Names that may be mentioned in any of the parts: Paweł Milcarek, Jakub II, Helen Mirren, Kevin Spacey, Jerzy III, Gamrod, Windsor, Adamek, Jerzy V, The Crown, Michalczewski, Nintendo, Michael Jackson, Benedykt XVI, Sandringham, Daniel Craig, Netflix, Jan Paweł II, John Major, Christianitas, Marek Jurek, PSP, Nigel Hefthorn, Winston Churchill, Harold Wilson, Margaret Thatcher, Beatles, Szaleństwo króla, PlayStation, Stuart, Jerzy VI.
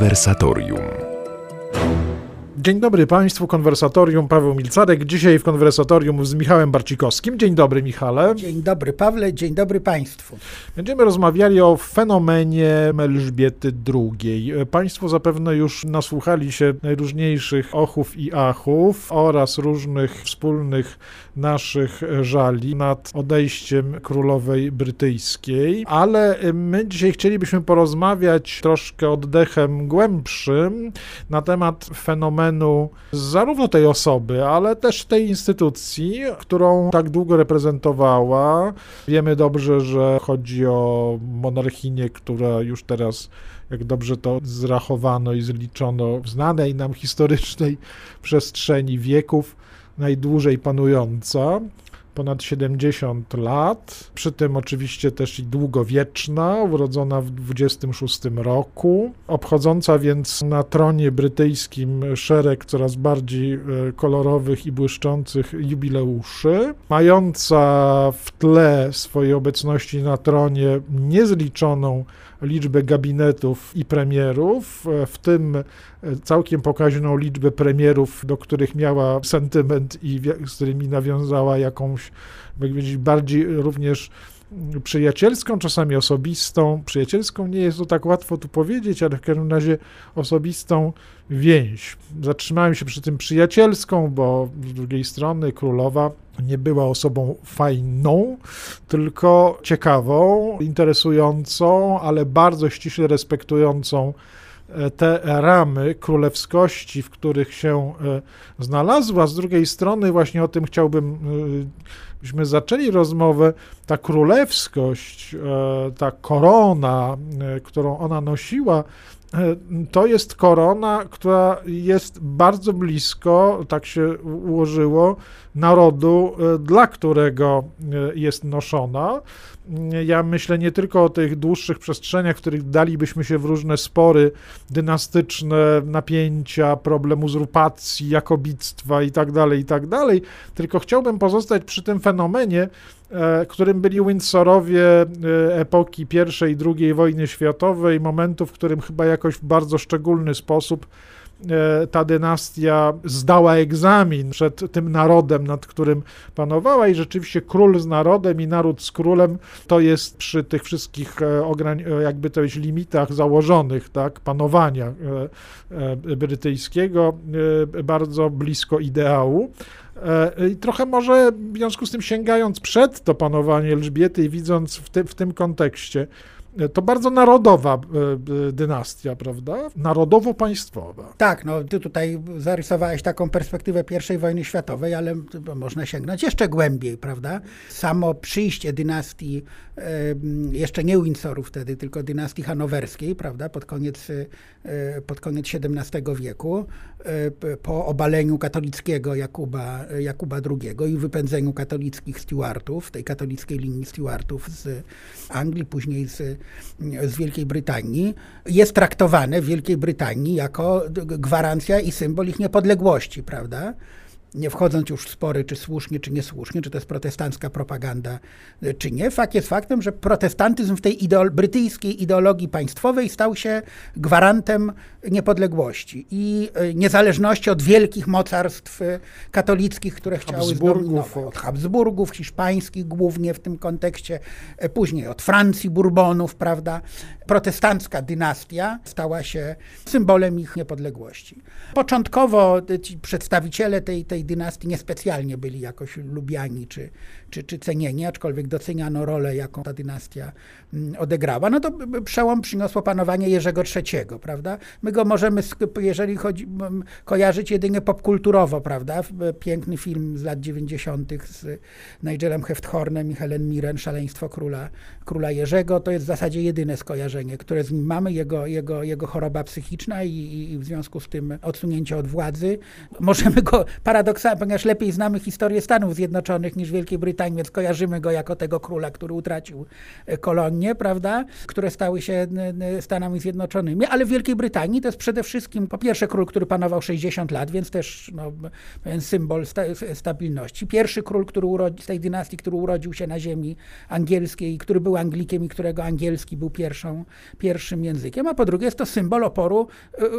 Konwersatorium. Dzień dobry Państwu, Konwersatorium, Paweł Milcarek. Dzisiaj w Konwersatorium z Michałem Barcikowskim. Dzień dobry, Michale. Dzień dobry, Pawle. Dzień dobry Państwu. Będziemy rozmawiali o fenomenie Elżbiety II. Państwo zapewne już nasłuchali się najróżniejszych ochów i achów oraz różnych wspólnych naszych żali nad odejściem królowej brytyjskiej, ale my dzisiaj chcielibyśmy porozmawiać troszkę oddechem głębszym na temat fenomenu zarówno tej osoby, ale też tej instytucji, którą tak długo reprezentowała. Wiemy dobrze, że chodzi o monarchinię, która już teraz, jak dobrze to zrachowano i zliczono, w znanej nam historycznej przestrzeni wieków najdłużej panująca. Ponad 70 lat, przy tym oczywiście też i długowieczna, urodzona w 26 roku, obchodząca więc na tronie brytyjskim szereg coraz bardziej kolorowych i błyszczących jubileuszy, mająca w tle swojej obecności na tronie niezliczoną liczbę gabinetów i premierów, w tym całkiem pokaźną liczbę premierów, do których miała sentyment i z którymi nawiązała jakąś, jak powiedzieć, bardziej również przyjacielską, czasami osobistą, przyjacielską nie jest to tak łatwo tu powiedzieć, ale w każdym razie osobistą więź. Zatrzymałem się przy tym przyjacielską, bo z drugiej strony królowa nie była osobą fajną, tylko ciekawą, interesującą, ale bardzo ściśle respektującą te ramy królewskości, w których się znalazła. Z drugiej strony właśnie o tym chciałbym, byśmy zaczęli rozmowę, ta królewskość, ta korona, którą ona nosiła, to jest korona, która jest bardzo blisko, tak się ułożyło, narodu, dla którego jest noszona. Ja myślę nie tylko o tych dłuższych przestrzeniach, w których dalibyśmy się w różne spory dynastyczne, napięcia, problem uzurpacji, jakobictwa i tak dalej, tylko chciałbym pozostać przy tym fenomenie, którym byli Windsorowie epoki I i II wojny światowej, momentu, w którym chyba jakoś w bardzo szczególny sposób ta dynastia zdała egzamin przed tym narodem, nad którym panowała, i rzeczywiście król z narodem i naród z królem to jest przy tych wszystkich jakby to jest limitach założonych, tak, panowania brytyjskiego bardzo blisko ideału. I trochę może w związku z tym sięgając przed to panowanie Elżbiety i widząc w tym kontekście, to bardzo narodowa dynastia, prawda? Narodowo-państwowa. Tak, no ty tutaj zarysowałeś taką perspektywę I wojny światowej, ale można sięgnąć jeszcze głębiej, prawda? Samo przyjście dynastii, jeszcze nie Windsorów wtedy, tylko dynastii hanowerskiej, prawda? Pod koniec XVII wieku, po obaleniu katolickiego Jakuba II i wypędzeniu katolickich Stuartów, tej katolickiej linii Stuartów z Anglii, później z Wielkiej Brytanii, jest traktowane w Wielkiej Brytanii jako gwarancja i symbol ich niepodległości, prawda? Nie wchodząc już w spory, czy słusznie, czy niesłusznie, czy to jest protestancka propaganda, czy nie. Fakt jest faktem, że protestantyzm w tej brytyjskiej ideologii państwowej stał się gwarantem niepodległości i niezależności od wielkich mocarstw katolickich, które chciały zdominować. Od Habsburgów, hiszpańskich głównie w tym kontekście, później od Francji, Bourbonów, prawda. Protestancka dynastia stała się symbolem ich niepodległości. Początkowo ci przedstawiciele tej dynastii niespecjalnie byli jakoś lubiani czy cenieni, aczkolwiek doceniano rolę, jaką ta dynastia odegrała. No to przełom przyniosło panowanie Jerzego III, prawda? My go możemy, jeżeli chodzi, kojarzyć jedynie popkulturowo, prawda? Piękny film z lat 90. z Nigelem Hefthornem i Helen Mirren, Szaleństwo króla Jerzego, to jest w zasadzie jedyne skojarzenie, które z nim mamy, jego choroba psychiczna i w związku z tym odsunięcie od władzy. Możemy go paradoksalnie paradoksalnie, ponieważ lepiej znamy historię Stanów Zjednoczonych niż Wielkiej Brytanii, więc kojarzymy go jako tego króla, który utracił kolonie, prawda, które stały się Stanami Zjednoczonymi, ale w Wielkiej Brytanii to jest przede wszystkim, po pierwsze, król, który panował 60 lat, więc też pewien symbol stabilności. Pierwszy król, który z tej dynastii, który urodził się na ziemi angielskiej, który był Anglikiem i którego angielski był pierwszym językiem, a po drugie jest to symbol oporu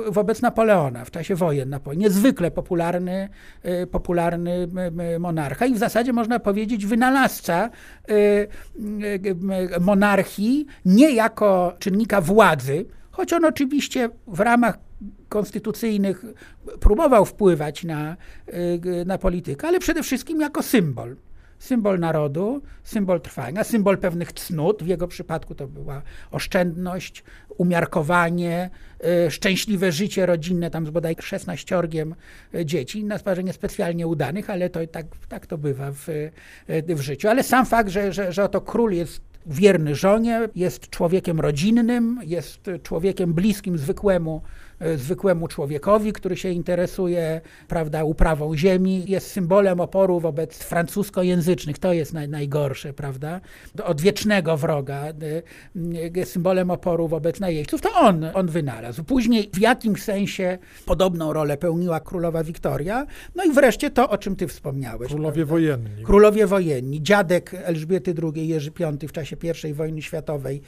wobec Napoleona w czasie wojen Napoleona. Niezwykle popularny monarcha i w zasadzie można powiedzieć wynalazca monarchii nie jako czynnika władzy, choć on oczywiście w ramach konstytucyjnych próbował wpływać na politykę, ale przede wszystkim jako symbol. Symbol narodu, symbol trwania, symbol pewnych cnót. W jego przypadku to była oszczędność, umiarkowanie, szczęśliwe życie rodzinne, tam z bodaj 16 dzieci, na parze niespecjalnie udanych, ale to tak to bywa w życiu. Ale sam fakt, że oto król jest wierny żonie, jest człowiekiem rodzinnym, jest człowiekiem bliskim zwykłemu człowiekowi, który się interesuje, prawda, uprawą ziemi, jest symbolem oporu wobec francuskojęzycznych, to jest najgorsze, prawda, odwiecznego wroga, jest symbolem oporu wobec najeźdźców, to on wynalazł. Później w jakimś sensie podobną rolę pełniła królowa Wiktoria, no i wreszcie to, o czym ty wspomniałeś. Królowie wojenni. Dziadek Elżbiety II, Jerzy V w czasie I wojny światowej,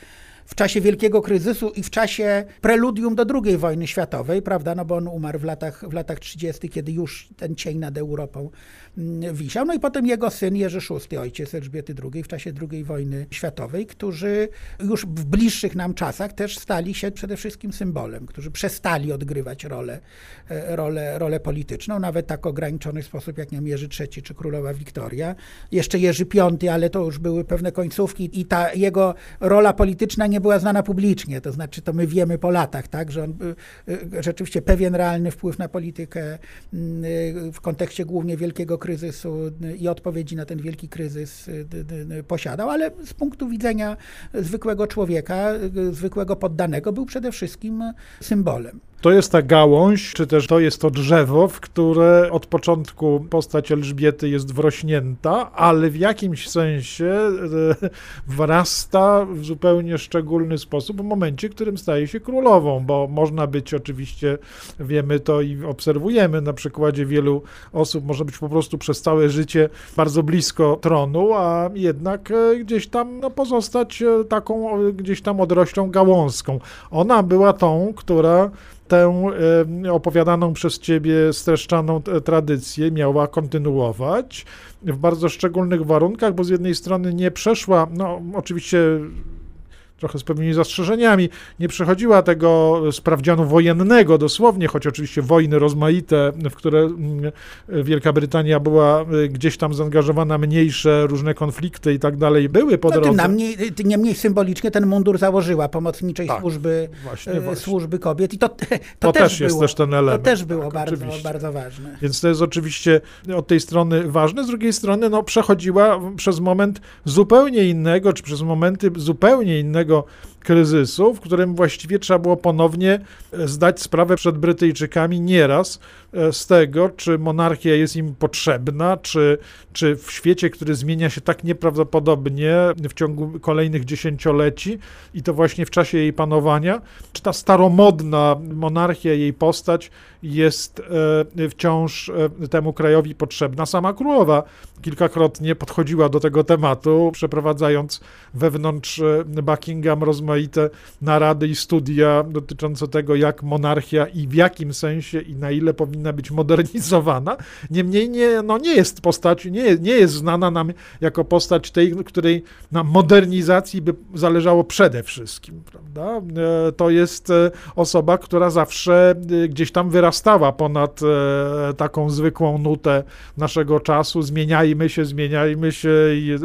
w czasie wielkiego kryzysu i w czasie preludium do II wojny światowej, prawda, no bo on umarł w latach 30., kiedy już ten cień nad Europą wisiał. No i potem jego syn Jerzy VI, ojciec Elżbiety II w czasie II wojny światowej, którzy już w bliższych nam czasach też stali się przede wszystkim symbolem, którzy przestali odgrywać rolę polityczną, nawet tak ograniczony sposób jak Jerzy III czy królowa Wiktoria. Jeszcze Jerzy V, ale to już były pewne końcówki i ta jego rola polityczna nie była znana publicznie, to znaczy to my wiemy po latach, tak, że on rzeczywiście pewien realny wpływ na politykę w kontekście głównie wielkiego kryzysu i odpowiedzi na ten wielki kryzys posiadał, ale z punktu widzenia zwykłego człowieka, zwykłego poddanego był przede wszystkim symbolem. To jest ta gałąź, czy też to jest to drzewo, w które od początku postać Elżbiety jest wrośnięta, ale w jakimś sensie wrasta w zupełnie szczególny sposób w momencie, w którym staje się królową, bo można być oczywiście, wiemy to i obserwujemy na przykładzie wielu osób, może być po prostu przez całe życie bardzo blisko tronu, a jednak gdzieś tam pozostać taką gdzieś tam odroślą gałązką. Ona była tą, która tę opowiadaną przez ciebie streszczaną tradycję miała kontynuować w bardzo szczególnych warunkach, bo z jednej strony nie przeszła, no oczywiście trochę z pewnymi zastrzeżeniami, nie przechodziła tego sprawdzianu wojennego dosłownie, choć oczywiście wojny rozmaite, w które Wielka Brytania była gdzieś tam zaangażowana, mniejsze różne konflikty i tak dalej były po drodze. Niemniej symbolicznie ten mundur założyła pomocniczej służby kobiet i to też było bardzo, bardzo ważne. Więc to jest oczywiście od tej strony ważne, z drugiej strony przechodziła przez moment zupełnie innego, czy przez momenty zupełnie innego kryzysu, w którym właściwie trzeba było ponownie zdać sprawę przed Brytyjczykami nieraz z tego, czy monarchia jest im potrzebna, czy w świecie, który zmienia się tak nieprawdopodobnie w ciągu kolejnych dziesięcioleci i to właśnie w czasie jej panowania, czy ta staromodna monarchia, jej postać jest wciąż temu krajowi potrzebna. Sama królowa kilkakrotnie podchodziła do tego tematu, przeprowadzając wewnątrz Buckingham rozmaite narady i studia dotyczące tego, jak monarchia i w jakim sensie i na ile powinna być modernizowana. Niemniej nie jest znana nam jako postać tej, której na modernizacji by zależało przede wszystkim, prawda? To jest osoba, która zawsze gdzieś tam wyrastała ponad taką zwykłą nutę naszego czasu. Zmieniajmy się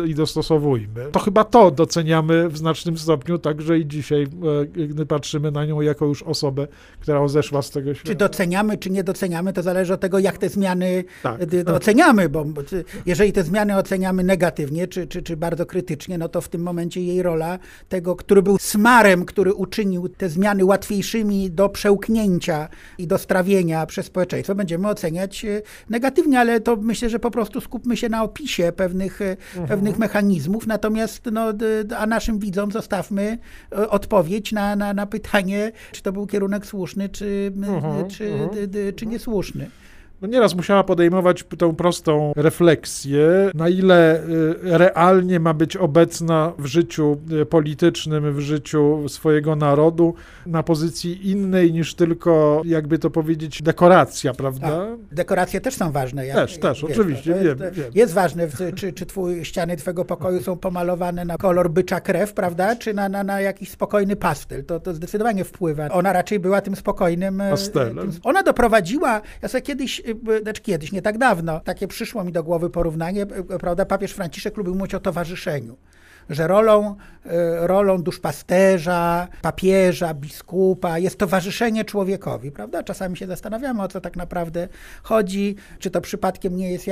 i dostosowujmy. To chyba to doceniamy w znacznym stopniu także i dzisiaj, gdy patrzymy na nią jako już osobę, która odeszła z tego świata. Czy doceniamy, czy nie doceniamy, to zależy od tego, jak te zmiany oceniamy, bo jeżeli te zmiany oceniamy negatywnie, czy bardzo krytycznie, no to w tym momencie jej rola tego, który był smarem, który uczynił te zmiany łatwiejszymi do przełknięcia i do strawienia przez społeczeństwo, będziemy oceniać negatywnie, ale to myślę, że po prostu skupmy się na opisie pewnych mechanizmów, natomiast a naszym widzom zostawmy odpowiedź na pytanie, czy to był kierunek słuszny, czy niesłuszny. No nieraz musiała podejmować tą prostą refleksję, na ile realnie ma być obecna w życiu politycznym, w życiu swojego narodu, na pozycji innej niż tylko, jakby to powiedzieć, dekoracja, prawda? A, dekoracje też są ważne. Też, wiesz, oczywiście, wiem. Jest ważne, czy ściany twojego pokoju są pomalowane na kolor bycza krew, prawda, czy na jakiś spokojny pastel. To zdecydowanie wpływa. Ona raczej była tym spokojnym pastelem. Ona doprowadziła, ja sobie kiedyś, nie tak dawno, takie przyszło mi do głowy porównanie, prawda, papież Franciszek lubił mówić o towarzyszeniu, że rolą duszpasterza, papieża, biskupa jest towarzyszenie człowiekowi, prawda? Czasami się zastanawiamy, o co tak naprawdę chodzi, czy to przypadkiem nie jest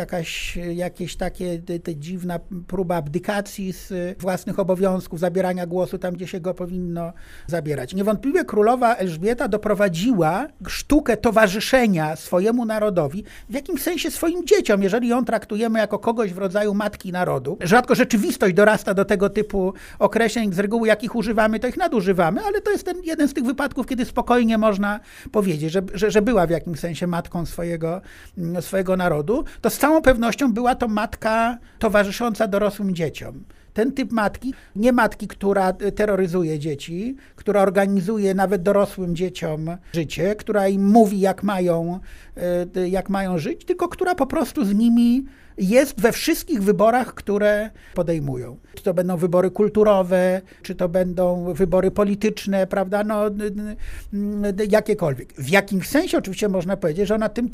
jakieś takie dziwna próba abdykacji z własnych obowiązków, zabierania głosu tam, gdzie się go powinno zabierać. Niewątpliwie królowa Elżbieta doprowadziła sztukę towarzyszenia swojemu narodowi, w jakimś sensie swoim dzieciom, jeżeli ją traktujemy jako kogoś w rodzaju matki narodu. Rzadko rzeczywistość dorasta do tego typu określeń, z reguły jakich używamy, to ich nadużywamy, ale to jest jeden z tych wypadków, kiedy spokojnie można powiedzieć, że była w jakimś sensie matką swojego narodu. To z całą pewnością była to matka towarzysząca dorosłym dzieciom. Ten typ matki, nie matki, która terroryzuje dzieci, która organizuje nawet dorosłym dzieciom życie, która im mówi, jak mają żyć, tylko która po prostu z nimi jest we wszystkich wyborach, które podejmują. Czy to będą wybory kulturowe, czy to będą wybory polityczne, prawda, jakiekolwiek. W jakimś sensie oczywiście można powiedzieć, że ona tym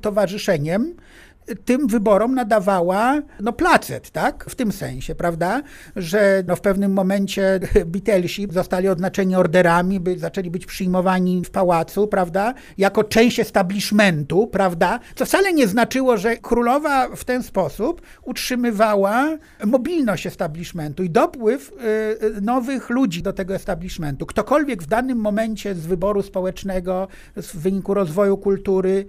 towarzyszeniem tym wyborom nadawała placet, tak? W tym sensie, prawda? Że w pewnym momencie Beatlesi zostali odznaczeni orderami, zaczęli być przyjmowani w pałacu, prawda? Jako część establishmentu, prawda? Co wcale nie znaczyło, że królowa w ten sposób utrzymywała mobilność establishmentu i dopływ nowych ludzi do tego establishmentu. Ktokolwiek w danym momencie z wyboru społecznego, w wyniku rozwoju kultury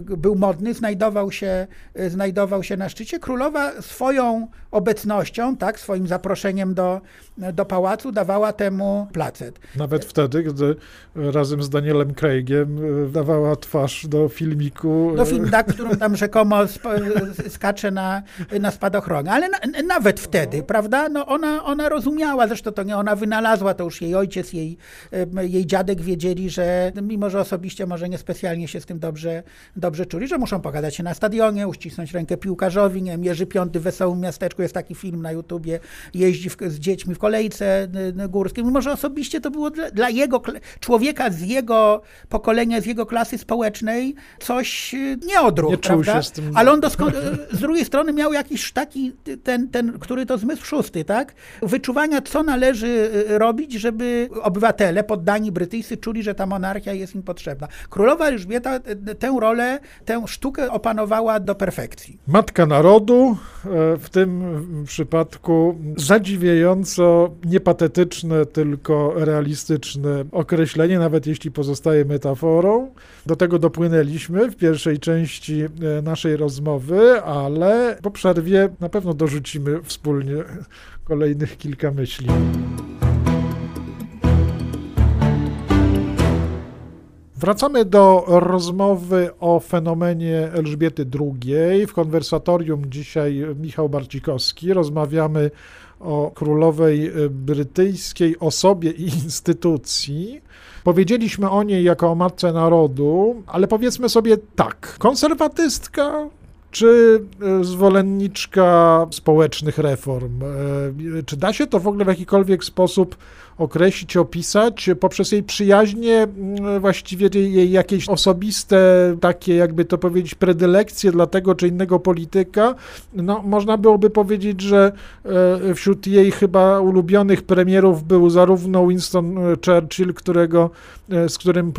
był modny, znajdował się na szczycie. Królowa swoją obecnością, tak, swoim zaproszeniem do pałacu dawała temu placet. Nawet wtedy, gdy razem z Danielem Craigiem dawała twarz do filmiku. Do filmu, którą tam rzekomo skacze na spadochronie. Ale nawet wtedy, prawda, ona rozumiała, zresztą to nie ona wynalazła, to już jej ojciec, jej dziadek wiedzieli, że mimo, że osobiście może niespecjalnie się z tym dobrze czuli, że muszą pogadać się na stadionie, uścisnąć rękę piłkarzowi, nie wiem, Jerzy V w Wesołym Miasteczku, jest taki film na YouTubie, jeździ z dziećmi w kolejce górskiej. Może osobiście to było dla jego człowieka z jego pokolenia, z jego klasy społecznej coś nie odruch, nie czuł się z tym. Ale on z drugiej strony miał jakiś taki, który to zmysł szósty, tak? Wyczuwania, co należy robić, żeby obywatele, poddani brytyjscy czuli, że ta monarchia jest im potrzebna. Królowa Elżbieta tę rolę, tę sztukę opanowała do perfekcji. Matka narodu, w tym przypadku zadziwiająco niepatetyczne, tylko realistyczne określenie, nawet jeśli pozostaje metaforą. Do tego dopłynęliśmy w pierwszej części naszej rozmowy, ale po przerwie na pewno dorzucimy wspólnie kolejnych kilka myśli. Wracamy do rozmowy o fenomenie Elżbiety II. W konwersatorium dzisiaj Michał Barcikowski. Rozmawiamy o królowej brytyjskiej osobie i instytucji. Powiedzieliśmy o niej jako o matce narodu, ale powiedzmy sobie tak, konserwatystka czy zwolenniczka społecznych reform. Czy da się to w ogóle w jakikolwiek sposób określić, opisać poprzez jej przyjaźnie, właściwie jej jakieś osobiste, takie jakby to powiedzieć, predylekcje dla tego czy innego polityka? No, można byłoby powiedzieć, że wśród jej chyba ulubionych premierów był zarówno Winston Churchill, z którym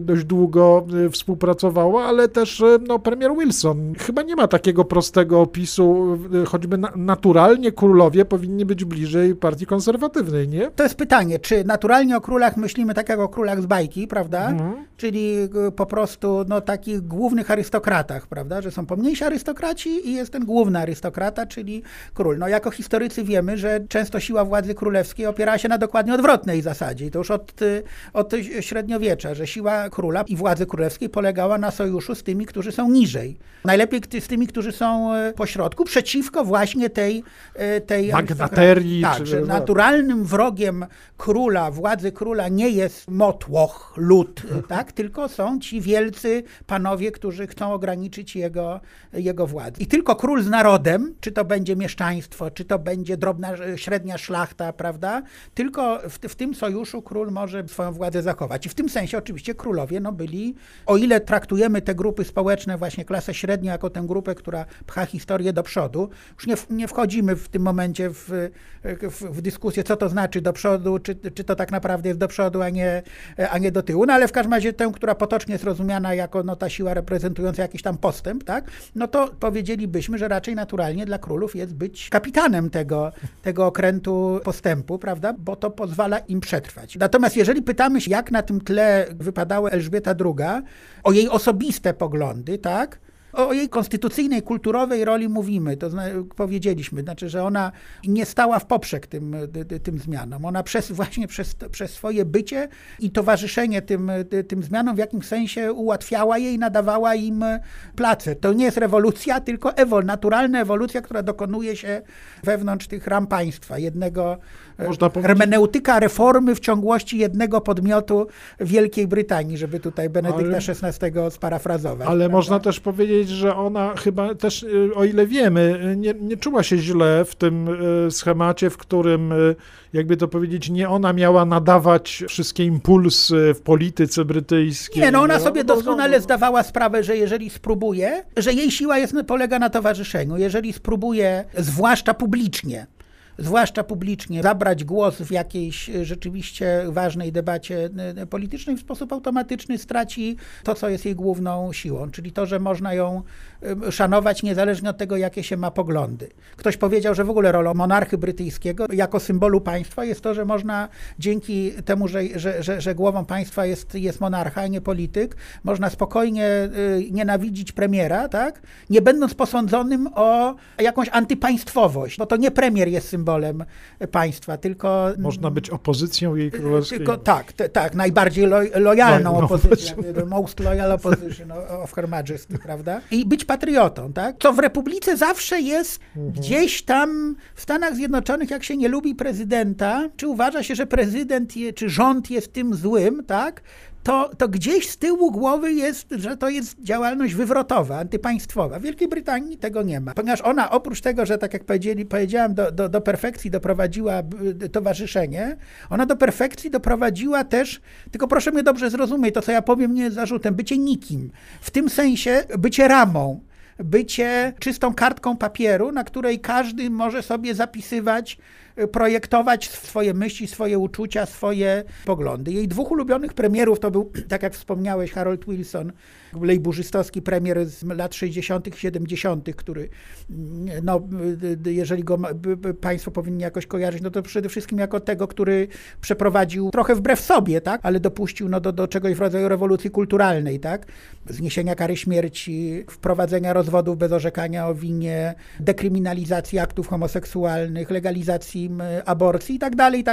dość długo współpracowała, ale też no, premier Wilson. Chyba nie ma takiego prostego opisu, choćby naturalnie królowie powinni być bliżej partii konserwatywnej, nie? To jest pytanie, czy naturalnie o królach myślimy tak jak o królach z bajki, prawda? Mhm. Czyli po prostu no, takich głównych arystokratach, prawda? Że są pomniejsi arystokraci i jest ten główny arystokrata, czyli król. No jako historycy wiemy, że często siła władzy królewskiej opierała się na dokładnie odwrotnej zasadzie. I to już od średniowiecza, że siła króla i władzy królewskiej polegała na sojuszu z tymi, którzy są niżej. Najlepiej z tymi, którzy są pośrodku, przeciwko właśnie tej magnaterii. Tak, że naturalnym wrogiem króla, władzy króla nie jest motłoch, lud, tak? Tylko są ci wielcy panowie, którzy chcą ograniczyć jego władzę. I tylko król z narodem, czy to będzie mieszczaństwo, czy to będzie drobna, średnia szlachta, prawda? Tylko w tym sojuszu król może swoją władzę zachować. I w tym sensie oczywiście królowie no, byli, o ile traktujemy te grupy społeczne, właśnie klasę średnią jako tę grupę, która pcha historię do przodu, już nie wchodzimy w tym momencie w dyskusję, co to znaczy do przodu, czy to tak naprawdę jest do przodu, a nie do tyłu, no ale w każdym razie tę, która potocznie jest rozumiana jako no, ta siła reprezentująca jakiś tam postęp, tak? No to powiedzielibyśmy, że raczej naturalnie dla królów jest być kapitanem tego okrętu postępu, prawda? Bo to pozwala im przetrwać. Natomiast jeżeli pytamy się, jak na tym tle wypadała Elżbieta II, o jej osobiste poglądy, tak? O jej konstytucyjnej, kulturowej roli mówimy, powiedzieliśmy, znaczy, że ona nie stała w poprzek tym zmianom. Ona przez swoje bycie i towarzyszenie tym zmianom w jakimś sensie ułatwiała jej, nadawała im placę. To nie jest rewolucja, tylko naturalna ewolucja, która dokonuje się wewnątrz tych ram państwa. Hermeneutyka reformy w ciągłości jednego podmiotu Wielkiej Brytanii, żeby tutaj Benedykta XVI sparafrazować. Ale prawda? Można też powiedzieć, że ona chyba też, o ile wiemy, nie czuła się źle w tym schemacie, w którym, jakby to powiedzieć, nie ona miała nadawać wszystkie impulsy w polityce brytyjskiej. Nie, no ona sobie doskonale zdawała sprawę, że jeżeli spróbuje, że jej siła polega na towarzyszeniu, jeżeli spróbuje, zwłaszcza publicznie, zabrać głos w jakiejś rzeczywiście ważnej debacie politycznej, w sposób automatyczny straci to, co jest jej główną siłą, czyli to, że można ją szanować niezależnie od tego, jakie się ma poglądy. Ktoś powiedział, że w ogóle rolą monarchy brytyjskiego jako symbolu państwa jest to, że można dzięki temu, że głową państwa jest monarcha, a nie polityk, można spokojnie nienawidzić premiera, tak? Nie będąc posądzonym o jakąś antypaństwowość, bo to nie premier jest symbolem państwa, tylko... Można być opozycją jej królewskiej. Tylko, tak, najbardziej lojalną opozycją. The most loyal opposition of her majesty, prawda? I być patriotą, tak? Co w Republice zawsze jest gdzieś tam w Stanach Zjednoczonych, jak się nie lubi prezydenta, czy uważa się, że czy rząd jest tym złym, tak? To gdzieś z tyłu głowy jest, że to jest działalność wywrotowa, antypaństwowa. W Wielkiej Brytanii tego nie ma, ponieważ ona oprócz tego, że tak jak powiedziałem, do perfekcji doprowadziła towarzyszenie, ona do perfekcji doprowadziła też, tylko proszę mnie dobrze zrozumieć, to co ja powiem nie jest zarzutem, bycie nikim, w tym sensie bycie ramą, bycie czystą kartką papieru, na której każdy może sobie zapisywać, projektować swoje myśli, swoje uczucia, swoje poglądy. Jej dwóch ulubionych premierów to był, tak jak wspomniałeś, Harold Wilson, lejburzystowski premier z lat 60. i 70., który, no, jeżeli go państwo powinni jakoś kojarzyć, no to przede wszystkim jako tego, który przeprowadził trochę wbrew sobie, tak, ale dopuścił no, do czegoś w rodzaju rewolucji kulturalnej, tak, zniesienia kary śmierci, wprowadzenia rozwodów bez orzekania o winie, dekryminalizacji aktów homoseksualnych, legalizacji aborcji i tak dalej,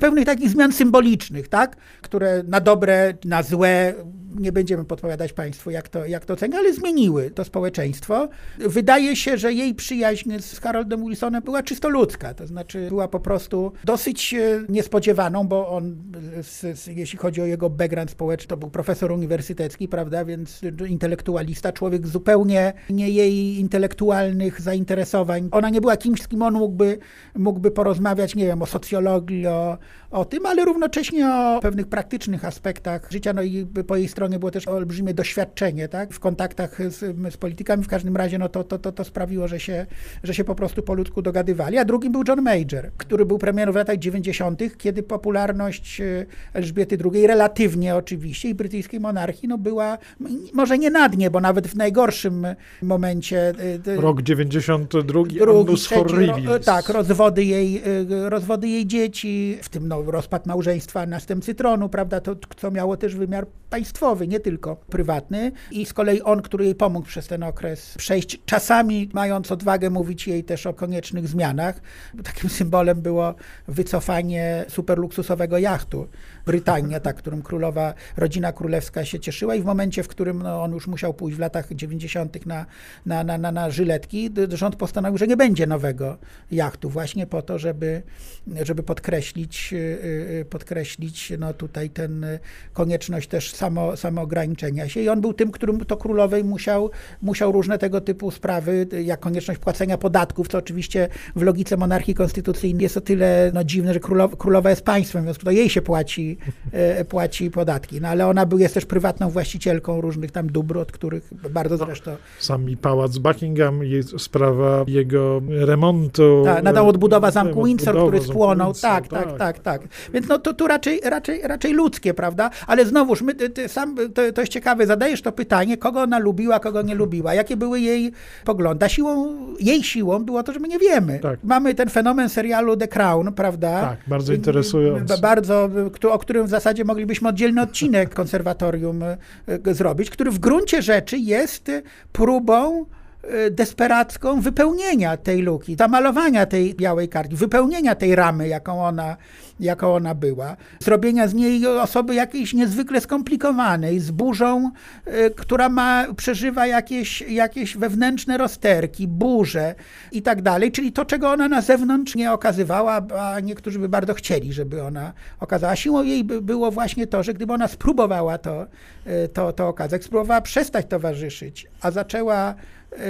pewnych takich zmian symbolicznych, tak? Które na dobre, na złe nie będziemy podpowiadać państwu, jak to ocenia, ale zmieniły to społeczeństwo. Wydaje się, że jej przyjaźń z Haroldem Wilsonem była czysto ludzka, to znaczy była po prostu dosyć niespodziewaną, bo on, jeśli chodzi o jego background społeczny, to był profesor uniwersytecki, prawda, więc intelektualista, człowiek zupełnie nie jej intelektualnych zainteresowań. Ona nie była kimś, z kim on mógłby porozmawiać, nie wiem, o socjologii, o tym, ale równocześnie o pewnych praktycznych aspektach życia, no i po jej stronie było też olbrzymie doświadczenie, tak, w kontaktach z politykami, w każdym razie no to sprawiło, że się po prostu po ludzku dogadywali, a drugim był John Major, który był premierem w latach 90., kiedy popularność Elżbiety II, relatywnie oczywiście, i brytyjskiej monarchii, no była może nie na dnie, bo nawet w najgorszym momencie... Rok 92, annus horribilis. Tak, rozwody jej dzieci, w tym no, rozpad małżeństwa następcy tronu, prawda, to co miało też wymiar państwowy, nie tylko prywatny. I z kolei on, który jej pomógł przez ten okres przejść, czasami mając odwagę mówić jej też o koniecznych zmianach. Takim symbolem było wycofanie superluksusowego jachtu Brytania, tak, którym rodzina królewska się cieszyła, i w momencie, w którym no, on już musiał pójść w latach 90. na żyletki, rząd postanowił, że nie będzie nowego jachtu, właśnie po to, żeby podkreślić no, tutaj ten konieczność też samoograniczenia się. I on był tym, którym to królowej musiał różne tego typu sprawy, jak konieczność płacenia podatków, co oczywiście w logice monarchii konstytucyjnej jest o tyle no, dziwne, że królowa jest państwem, więc to jej się płaci podatki. No ale ona jest też prywatną właścicielką różnych tam dóbr, od których bardzo zresztą... No, sami pałac Buckingham, sprawa jego remontu... Tak, nadal odbudowa zamku Windsor, który spłonął. Tak. Więc no to raczej ludzkie, prawda? Ale znowuż, to jest ciekawe, zadajesz to pytanie, kogo ona lubiła, kogo nie lubiła, jakie były jej poglądy. Jej siłą było to, że my nie wiemy. Tak. Mamy ten fenomen serialu The Crown, prawda? Tak, bardzo interesujący. Bardzo, o którym w zasadzie moglibyśmy oddzielny odcinek konserwatorium zrobić, który w gruncie rzeczy jest próbą desperacką wypełnienia tej luki, zamalowania tej białej kartki, wypełnienia tej ramy, jaką ona była, zrobienia z niej osoby jakiejś niezwykle skomplikowanej, z burzą, która przeżywa jakieś wewnętrzne rozterki, burze i tak dalej, czyli to, czego ona na zewnątrz nie okazywała, a niektórzy by bardzo chcieli, żeby ona okazała. Siłą jej było właśnie to, że gdyby ona spróbowała to okazać, spróbowała przestać towarzyszyć, a zaczęła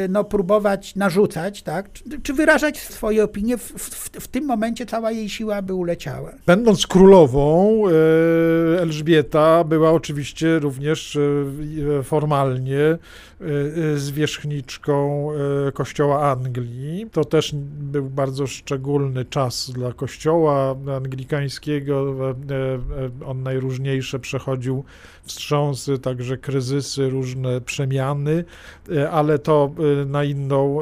no, próbować narzucać, tak, czy wyrażać swoje opinie, w tym momencie cała jej siła by uleciała. Będąc królową, Elżbieta była oczywiście również formalnie zwierzchniczką Kościoła Anglii. To też był bardzo szczególny czas dla Kościoła anglikańskiego. On najróżniejsze przechodził wstrząsy, także kryzysy, różne przemiany, ale to na inną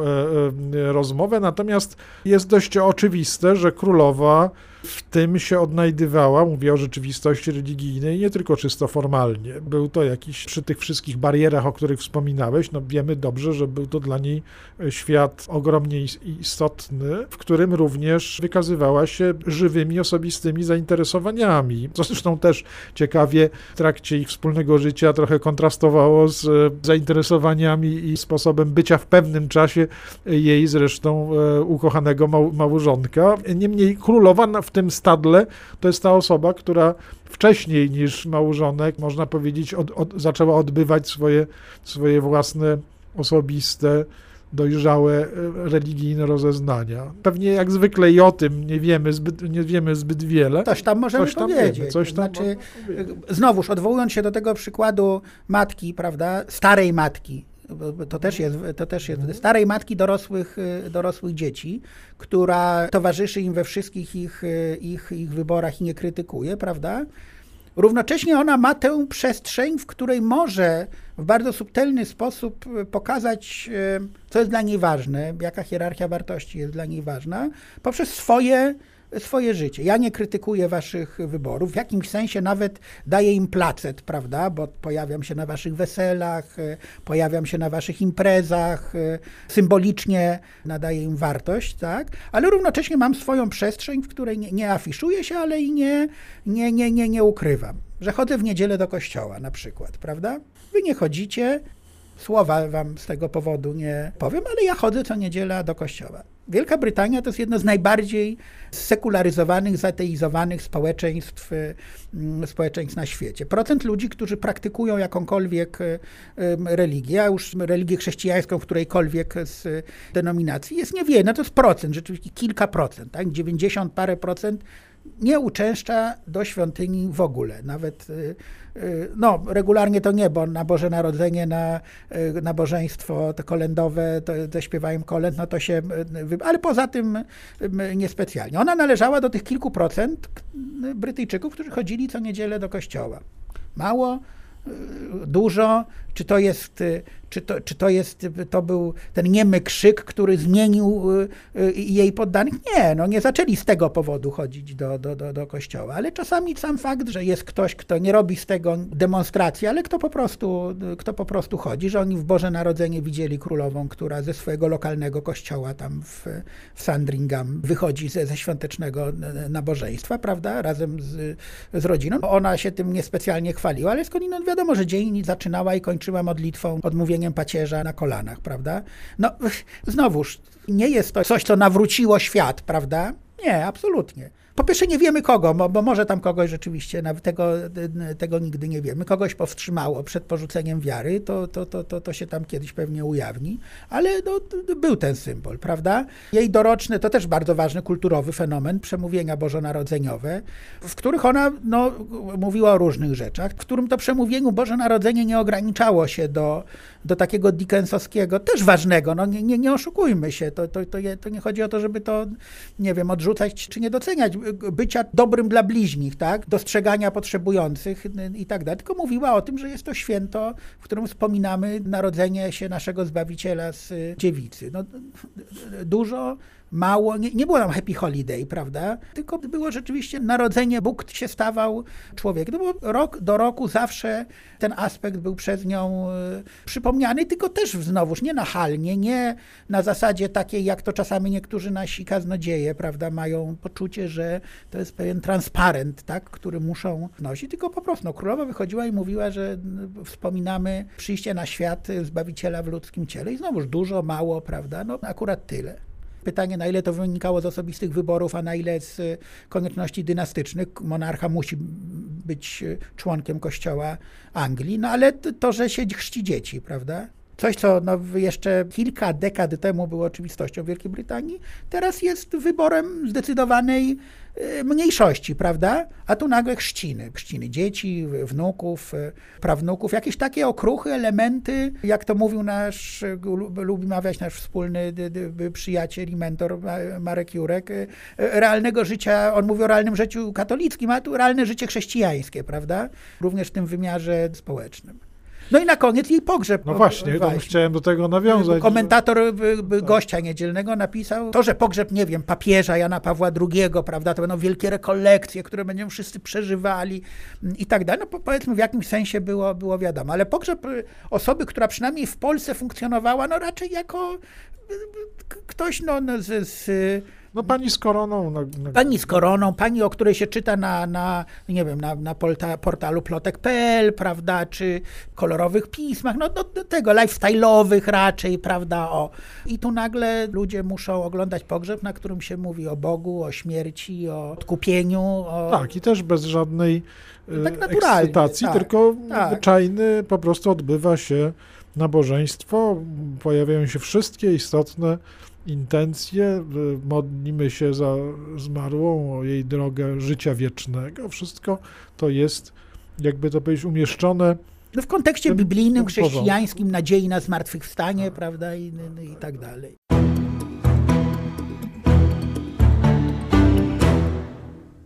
rozmowę. Natomiast jest dość oczywiste, że królowa w tym się odnajdywała, mówię o rzeczywistości religijnej, nie tylko czysto formalnie. Był to jakiś, przy tych wszystkich barierach, o których wspominałeś, no wiemy dobrze, że był to dla niej świat ogromnie istotny, w którym również wykazywała się żywymi, osobistymi zainteresowaniami, co zresztą też ciekawie w trakcie ich wspólnego życia trochę kontrastowało z zainteresowaniami i sposobem bycia w pewnym czasie jej zresztą ukochanego małżonka. Niemniej królowa w tym stadle to jest ta osoba, która wcześniej niż małżonek, można powiedzieć, zaczęła odbywać swoje własne, osobiste, dojrzałe, religijne rozeznania. Pewnie jak zwykle i o tym nie wiemy zbyt wiele. Coś tam możemy powiedzieć. Znowuż odwołując się do tego przykładu matki, prawda, starej matki, To też jest starej matki dorosłych dzieci, która towarzyszy im we wszystkich ich wyborach i nie krytykuje, prawda? Równocześnie ona ma tę przestrzeń, w której może w bardzo subtelny sposób pokazać, co jest dla niej ważne, jaka hierarchia wartości jest dla niej ważna, poprzez swoje swoje życie. Ja nie krytykuję waszych wyborów, w jakimś sensie nawet daję im placet, prawda, bo pojawiam się na waszych weselach, pojawiam się na waszych imprezach, symbolicznie nadaję im wartość, tak, ale równocześnie mam swoją przestrzeń, w której nie afiszuję się, ale i nie ukrywam, że chodzę w niedzielę do kościoła na przykład, prawda, wy nie chodzicie, słowa wam z tego powodu nie powiem, ale ja chodzę co niedziela do kościoła. Wielka Brytania to jest jedno z najbardziej sekularyzowanych, zateizowanych społeczeństw na świecie. Procent ludzi, którzy praktykują jakąkolwiek religię, a już religię chrześcijańską, którejkolwiek z denominacji, jest niewiele. No to jest procent, rzeczywiście kilka procent, tak? 90 parę procent nie uczęszcza do świątyni w ogóle, nawet, no regularnie to nie, bo na Boże Narodzenie, na nabożeństwo to kolendowe, ze śpiewaniem kolęd, no to się, ale poza tym niespecjalnie. Ona należała do tych kilku procent Brytyjczyków, którzy chodzili co niedzielę do kościoła. Mało? Dużo? Czy to był ten niemy krzyk, który zmienił jej poddanych? Nie, no nie zaczęli z tego powodu chodzić do kościoła, ale czasami sam fakt, że jest ktoś, kto nie robi z tego demonstracji, ale kto po prostu chodzi, że oni w Boże Narodzenie widzieli królową, która ze swojego lokalnego kościoła tam w Sandringham wychodzi ze świątecznego nabożeństwa, prawda, razem z rodziną. Ona się tym niespecjalnie chwaliła, ale skądinąd wiadomo, że dzień zaczynała i kończyła modlitwą, odmówieniem pacierza na kolanach, prawda? No, znowuż, nie jest to coś, co nawróciło świat, prawda? Nie, absolutnie. Po pierwsze nie wiemy kogo, bo może tam kogoś rzeczywiście, tego nigdy nie wiemy, kogoś powstrzymało przed porzuceniem wiary, to się tam kiedyś pewnie ujawni, ale no, był ten symbol, prawda? Jej doroczne, to też bardzo ważny kulturowy fenomen, przemówienia bożonarodzeniowe, w których ona no, mówiła o różnych rzeczach, w którym to przemówieniu Boże Narodzenie nie ograniczało się do takiego Dickensowskiego, też ważnego, no nie oszukujmy się, to nie chodzi o to, żeby to, nie wiem, odrzucać czy nie doceniać, bycia dobrym dla bliźnich, tak? Dostrzegania potrzebujących i tak dalej. Tylko mówiła o tym, że jest to święto, w którym wspominamy narodzenie się naszego Zbawiciela z dziewicy. No, dużo, mało, nie było tam happy holiday, prawda? Tylko było rzeczywiście narodzenie, Bóg się stawał człowiekiem. No bo rok do roku zawsze ten aspekt był przez nią przypomniany, tylko też znowuż nie nachalnie, nie na zasadzie takiej, jak to czasami niektórzy nasi kaznodzieje, prawda, mają poczucie, że to jest pewien transparent, tak, który muszą nosić, tylko po prostu no, królowa wychodziła i mówiła, że wspominamy przyjście na świat Zbawiciela w ludzkim ciele i znowuż dużo, mało, prawda, no akurat tyle. Pytanie, na ile to wynikało z osobistych wyborów, a na ile z konieczności dynastycznych. Monarcha musi być członkiem kościoła Anglii, no ale to, że się chrzci dzieci, prawda? Coś, co no, jeszcze kilka dekad temu było oczywistością w Wielkiej Brytanii, teraz jest wyborem zdecydowanej mniejszości, prawda? A tu nagle chrzciny. Chrzciny dzieci, wnuków, prawnuków. Jakieś takie okruchy, elementy, jak to mówił nasz, lubi mawiać nasz wspólny przyjaciel i mentor Marek Jurek, realnego życia, on mówi o realnym życiu katolickim, a tu realne życie chrześcijańskie, prawda? Również w tym wymiarze społecznym. No i na koniec jej pogrzeb. No właśnie, chciałem do tego nawiązać. Komentator Gościa Niedzielnego napisał, to, że pogrzeb, nie wiem, papieża Jana Pawła II, prawda, to będą wielkie rekolekcje, które będziemy wszyscy przeżywali i tak dalej. No powiedzmy, w jakimś sensie było wiadomo, ale pogrzeb osoby, która przynajmniej w Polsce funkcjonowała, no raczej jako ktoś, no No pani z koroną. Pani z koroną, pani, o której się czyta nie wiem, na portalu plotek.pl, prawda, czy kolorowych pismach, no do tego, lifestyle'owych raczej, prawda, o. I tu nagle ludzie muszą oglądać pogrzeb, na którym się mówi o Bogu, o śmierci, o odkupieniu. Tak, i też bez żadnej tak ekscytacji, tak, tylko tak. Zwyczajny po prostu odbywa się nabożeństwo, pojawiają się wszystkie istotne intencje, modlimy się za zmarłą, o jej drogę życia wiecznego. Wszystko to jest, jakby to powiedzieć, umieszczone. No w kontekście biblijnym, chrześcijańskim, nadziei na zmartwychwstanie, prawda, i tak dalej.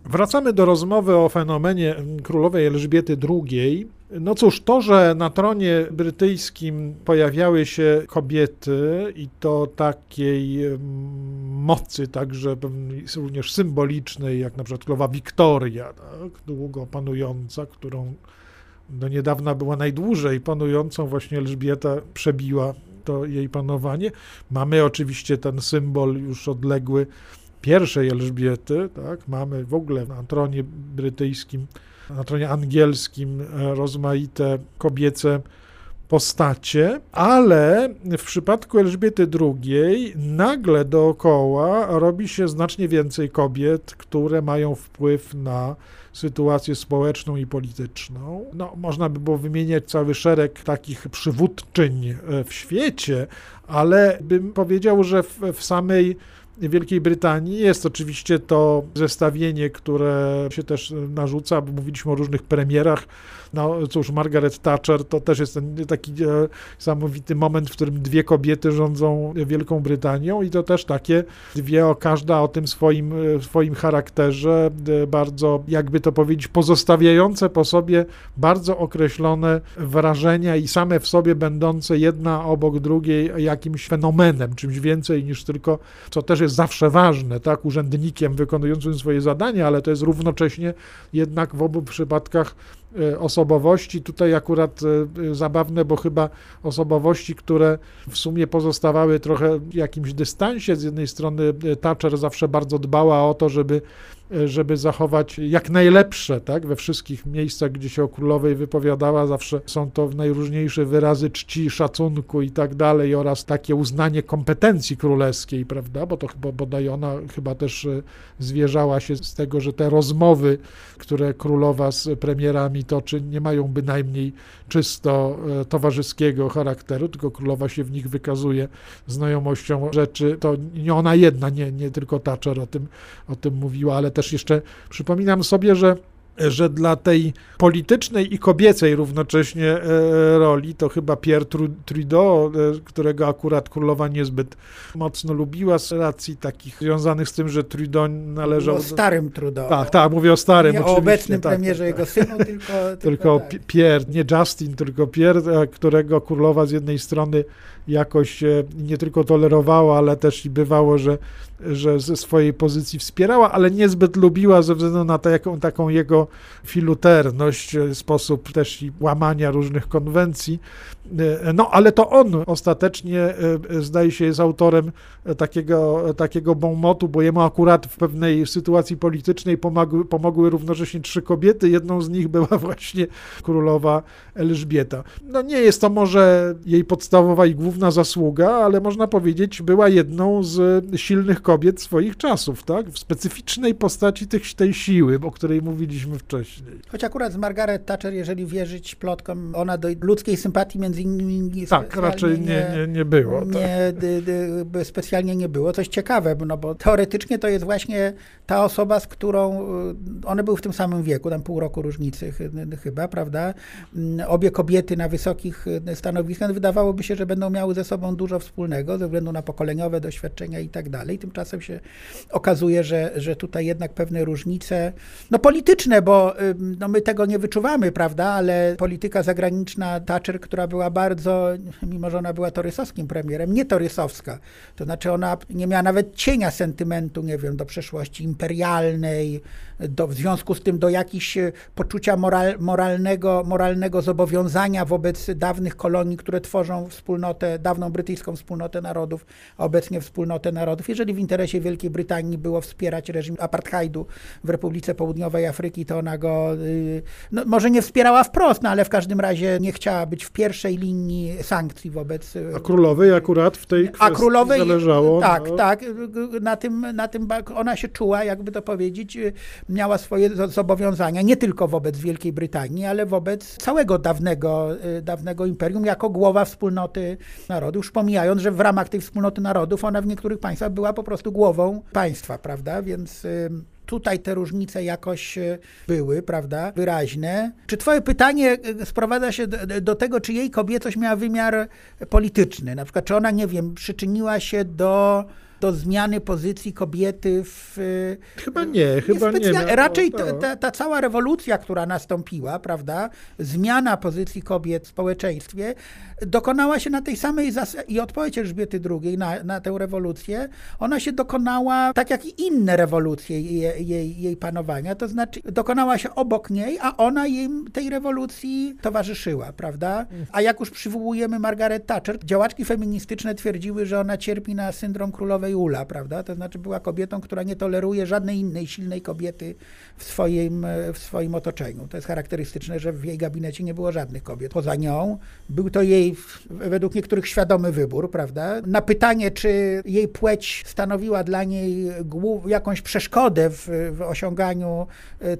Wracamy do rozmowy o fenomenie królowej Elżbiety II. No cóż, to, że na tronie brytyjskim pojawiały się kobiety i to takiej mocy, także również symbolicznej, jak na przykład królowa Wiktoria, tak, długo panująca, którą do niedawna była najdłużej panującą, właśnie Elżbieta przebiła to jej panowanie. Mamy oczywiście ten symbol już odległy pierwszej Elżbiety, tak, mamy w ogóle na tronie brytyjskim, na tronie angielskim rozmaite kobiece postacie, ale w przypadku Elżbiety II nagle dookoła robi się znacznie więcej kobiet, które mają wpływ na sytuację społeczną i polityczną. No, można by było wymieniać cały szereg takich przywódczyń w świecie, ale bym powiedział, że w samej Wielkiej Brytanii jest oczywiście to zestawienie, które się też narzuca, bo mówiliśmy o różnych premierach. No cóż, Margaret Thatcher to też jest ten taki niesamowity moment, w którym dwie kobiety rządzą Wielką Brytanią i to też takie dwie, każda o tym swoim charakterze, bardzo, jakby to powiedzieć, pozostawiające po sobie bardzo określone wrażenia i same w sobie będące jedna obok drugiej jakimś fenomenem, czymś więcej niż tylko, co też jest zawsze ważne, tak, urzędnikiem wykonującym swoje zadania, ale to jest równocześnie jednak w obu przypadkach osobowości, tutaj akurat zabawne, bo chyba osobowości, które w sumie pozostawały trochę w jakimś dystansie. Z jednej strony Thatcher zawsze bardzo dbała o to, żeby zachować jak najlepsze, tak, we wszystkich miejscach, gdzie się o królowej wypowiadała, zawsze są to najróżniejsze wyrazy czci, szacunku i tak dalej oraz takie uznanie kompetencji królewskiej, prawda, bo to chyba bodaj ona chyba też zwierzała się z tego, że te rozmowy, które królowa z premierami toczy, nie mają bynajmniej czysto towarzyskiego charakteru, tylko królowa się w nich wykazuje znajomością rzeczy, to nie ona jedna, nie tylko Thatcher o tym mówiła, ale też jeszcze przypominam sobie, że dla tej politycznej i kobiecej równocześnie roli, to chyba Pierre Trudeau, którego akurat królowa niezbyt mocno lubiła z racji takich związanych z tym, że Trudeau należał... O starym Trudeau. Tak, mówię o starym. Nie o obecnym premierze, tak, jego synu, tylko tak. Pierre, nie Justin, tylko Pierre, którego królowa z jednej strony jakoś nie tylko tolerowała, ale też i bywało, że ze swojej pozycji wspierała, ale niezbyt lubiła ze względu na taką jego filuterność, sposób też i łamania różnych konwencji. No, ale to on ostatecznie, zdaje się, jest autorem takiego bonmotu, bo jemu akurat w pewnej sytuacji politycznej pomogły równocześnie trzy kobiety. Jedną z nich była właśnie królowa Elżbieta. No, nie jest to może jej podstawowa i główna zasługa, ale można powiedzieć, była jedną z silnych kobiet swoich czasów, tak? W specyficznej postaci tej siły, o której mówiliśmy wcześniej. Choć akurat z Margaret Thatcher, jeżeli wierzyć plotkom, ona do ludzkiej sympatii między innymi... Tak, raczej nie było. Tak. Specjalnie nie było. Coś ciekawe, no bo teoretycznie to jest właśnie ta osoba, z którą... One były w tym samym wieku, tam pół roku różnicy chyba, prawda? Obie kobiety na wysokich stanowiskach. Wydawałoby się, że będą miały ze sobą dużo wspólnego ze względu na pokoleniowe doświadczenia i tak dalej. Tymczasem się okazuje, że tutaj jednak pewne różnice, no polityczne, bo no, my tego nie wyczuwamy, prawda, ale polityka zagraniczna Thatcher, która była bardzo, mimo że ona była torysowskim premierem, nie torysowska, to znaczy ona nie miała nawet cienia sentymentu, nie wiem, do przeszłości imperialnej, w związku z tym do jakichś poczucia moralnego zobowiązania wobec dawnych kolonii, które tworzą wspólnotę, dawną brytyjską wspólnotę narodów, a obecnie wspólnotę narodów. Jeżeli w interesie Wielkiej Brytanii było wspierać reżim apartheidu w Republice Południowej Afryki, to ona go, no, może nie wspierała wprost, no, ale w każdym razie nie chciała być w pierwszej linii sankcji wobec... A królowej akurat w tej kwestii zależało. Tak, tak. Na tym ona się czuła, jakby to powiedzieć, miała swoje zobowiązania, nie tylko wobec Wielkiej Brytanii, ale wobec całego dawnego imperium, jako głowa wspólnoty narodów, już pomijając, że w ramach tej wspólnoty narodów ona w niektórych państwach była po prostu głową państwa, prawda, więc... Tutaj te różnice jakoś były, prawda, wyraźne. Czy twoje pytanie sprowadza się do tego, czy jej kobiecość miała wymiar polityczny? Na przykład, czy ona, nie wiem, przyczyniła się do do zmiany pozycji kobiety w... Chyba nie. Raczej ta cała rewolucja, która nastąpiła, prawda, zmiana pozycji kobiet w społeczeństwie dokonała się na tej samej zasadzie i odpowiedź Elżbiety II na tę rewolucję, ona się dokonała tak jak i inne rewolucje jej panowania, to znaczy dokonała się obok niej, a ona tej rewolucji towarzyszyła, prawda? A jak już przywołujemy Margaret Thatcher, działaczki feministyczne twierdziły, że ona cierpi na syndrom królowej Ula, prawda? To znaczy była kobietą, która nie toleruje żadnej innej silnej kobiety w swoim otoczeniu. To jest charakterystyczne, że w jej gabinecie nie było żadnych kobiet. Poza nią był to jej, według niektórych, świadomy wybór, prawda? Na pytanie, czy jej płeć stanowiła dla niej jakąś przeszkodę w osiąganiu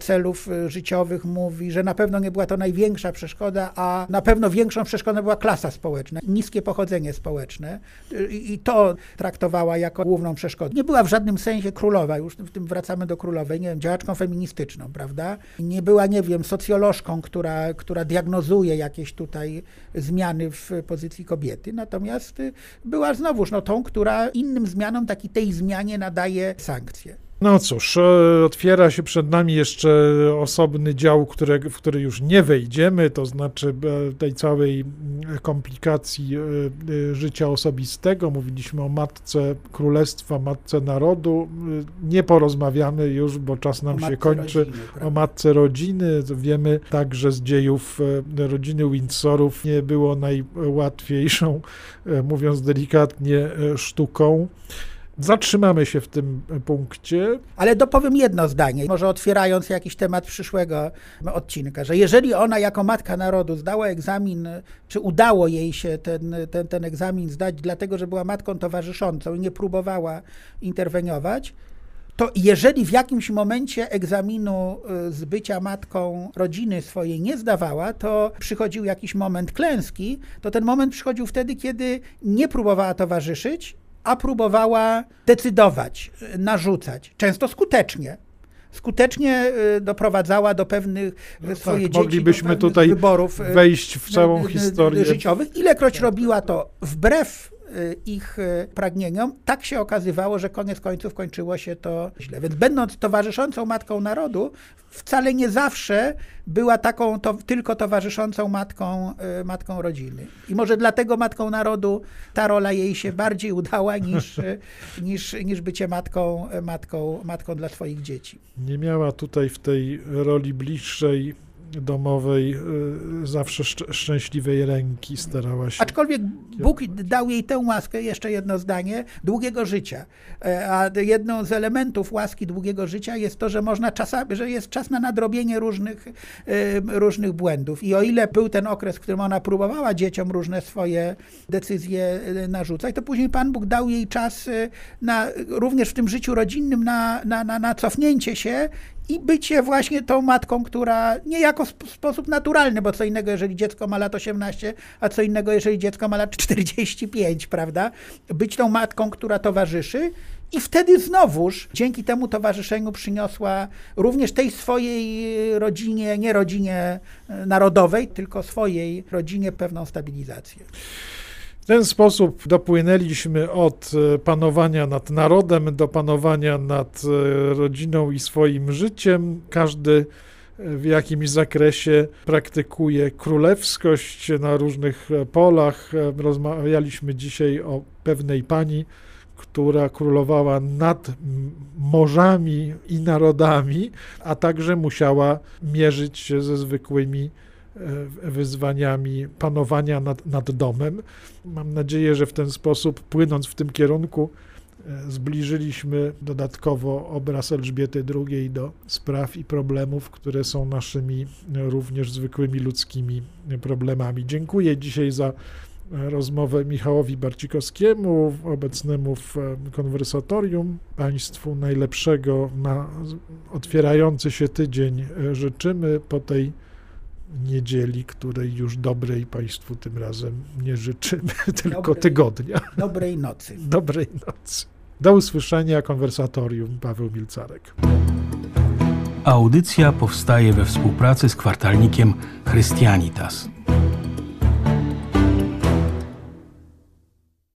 celów życiowych, mówi, że na pewno nie była to największa przeszkoda, a na pewno większą przeszkodą była klasa społeczna, niskie pochodzenie społeczne i to traktowała jako główną przeszkodę. Nie była w żadnym sensie królowa, już w tym wracamy do królowej, nie wiem, działaczką feministyczną, prawda? Nie była, nie wiem, socjolożką, która diagnozuje jakieś tutaj zmiany w pozycji kobiety, natomiast była znowuż tą, która innym zmianom, tej zmianie nadaje sankcje. No cóż, otwiera się przed nami jeszcze osobny dział, w który już nie wejdziemy, to znaczy tej całej komplikacji życia osobistego. Mówiliśmy o matce królestwa, matce narodu. Nie porozmawiamy już, bo czas nam się kończy. O matce rodziny. Wiemy także z dziejów rodziny Windsorów nie było najłatwiejszą, mówiąc delikatnie, sztuką. Zatrzymamy się w tym punkcie. Ale dopowiem jedno zdanie, może otwierając jakiś temat przyszłego odcinka, że jeżeli ona jako matka narodu zdała egzamin, czy udało jej się ten egzamin zdać, dlatego że była matką towarzyszącą i nie próbowała interweniować, to jeżeli w jakimś momencie egzaminu z bycia matką rodziny swojej nie zdawała, to przychodził jakiś moment klęski, to ten moment przychodził wtedy, kiedy nie próbowała towarzyszyć, a próbowała decydować, narzucać, często skutecznie doprowadzała do pewnych swoich dzieci, moglibyśmy do tutaj wyborów wejść w całą historię życiowych. Ilekroć robiła to wbrew ich pragnieniom, tak się okazywało, że koniec końców kończyło się to źle. Więc będąc towarzyszącą matką narodu, wcale nie zawsze była taką tylko towarzyszącą matką rodziny. I może dlatego matką narodu ta rola jej się bardziej udała niż bycie matką dla swoich dzieci. Nie miała tutaj w tej roli bliższej domowej, zawsze szczęśliwej ręki starała się. Aczkolwiek Bóg dał jej tę łaskę, jeszcze jedno zdanie, długiego życia. A jedną z elementów łaski długiego życia jest to, że że jest czas na nadrobienie różnych błędów. I o ile był ten okres, w którym ona próbowała dzieciom różne swoje decyzje narzucać, to później Pan Bóg dał jej czas również w tym życiu rodzinnym na cofnięcie się i bycie właśnie tą matką, która niejako w sposób naturalny, bo co innego, jeżeli dziecko ma lat 18, a co innego, jeżeli dziecko ma lat 45, prawda? Być tą matką, która towarzyszy i wtedy znowuż dzięki temu towarzyszeniu przyniosła również tej swojej rodzinie, nie rodzinie narodowej, tylko swojej rodzinie pewną stabilizację. W ten sposób dopłynęliśmy od panowania nad narodem do panowania nad rodziną i swoim życiem. Każdy w jakimś zakresie praktykuje królewskość na różnych polach. Rozmawialiśmy dzisiaj o pewnej pani, która królowała nad morzami i narodami, a także musiała mierzyć się ze zwykłymi wyzwaniami panowania nad domem. Mam nadzieję, że w ten sposób, płynąc w tym kierunku, zbliżyliśmy dodatkowo obraz Elżbiety II do spraw i problemów, które są naszymi również zwykłymi ludzkimi problemami. Dziękuję dzisiaj za rozmowę Michałowi Barcikowskiemu, obecnemu w konwersatorium. Państwu najlepszego na otwierający się tydzień życzymy po tej niedzieli, której już dobrej Państwu tym razem nie życzymy, tylko tygodnia. Dobrej nocy. Dobrej nocy. Do usłyszenia. Konwersatorium. Paweł Milcarek. Audycja powstaje we współpracy z kwartalnikiem Christianitas.